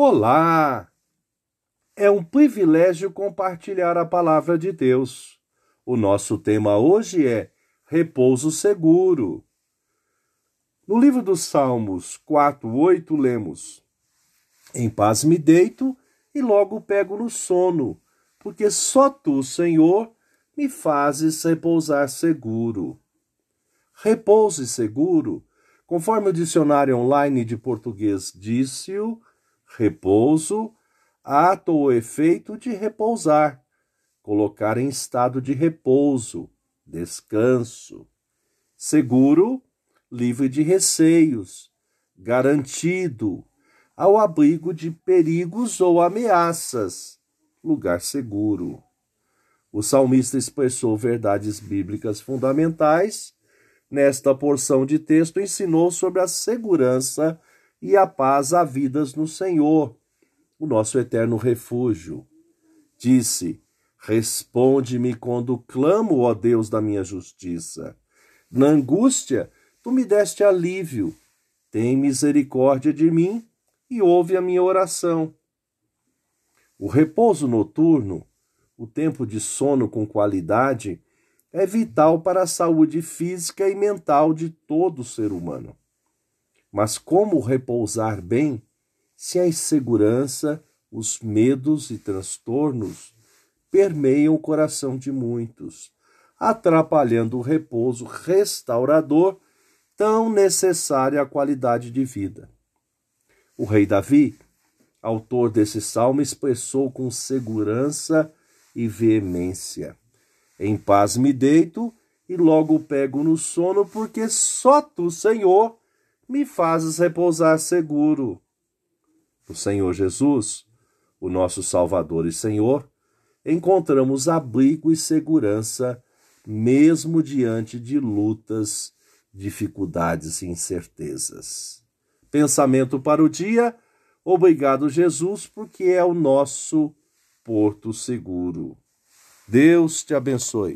Olá! É um privilégio compartilhar a palavra de Deus. O nosso tema hoje é repouso seguro. No livro dos Salmos 4:8 lemos: Em paz me deito e logo pego no sono, porque só tu, Senhor, me fazes repousar seguro. Repouso seguro, conforme o dicionário online de português diz-o, repouso, ato ou efeito de repousar, colocar em estado de repouso, descanso. Seguro, livre de receios, garantido, ao abrigo de perigos ou ameaças, lugar seguro. O salmista expressou verdades bíblicas fundamentais. Nesta porção de texto, ensinou sobre a segurança e a paz havidas no Senhor, o nosso eterno refúgio. Disse: Responde-me quando clamo, ó Deus da minha justiça. Na angústia, tu me deste alívio. Tem misericórdia de mim e ouve a minha oração. O repouso noturno, o tempo de sono com qualidade, é vital para a saúde física e mental de todo ser humano. Mas como repousar bem se a insegurança, os medos e transtornos permeiam o coração de muitos, atrapalhando o repouso restaurador tão necessário à qualidade de vida? O rei Davi, autor desse salmo, expressou com segurança e veemência: Em paz me deito e logo pego no sono, porque só tu, Senhor, me fazes repousar seguro. No Senhor Jesus, o nosso Salvador e Senhor, encontramos abrigo e segurança, mesmo diante de lutas, dificuldades e incertezas. Pensamento para o dia: obrigado, Jesus, porque é o nosso porto seguro. Deus te abençoe.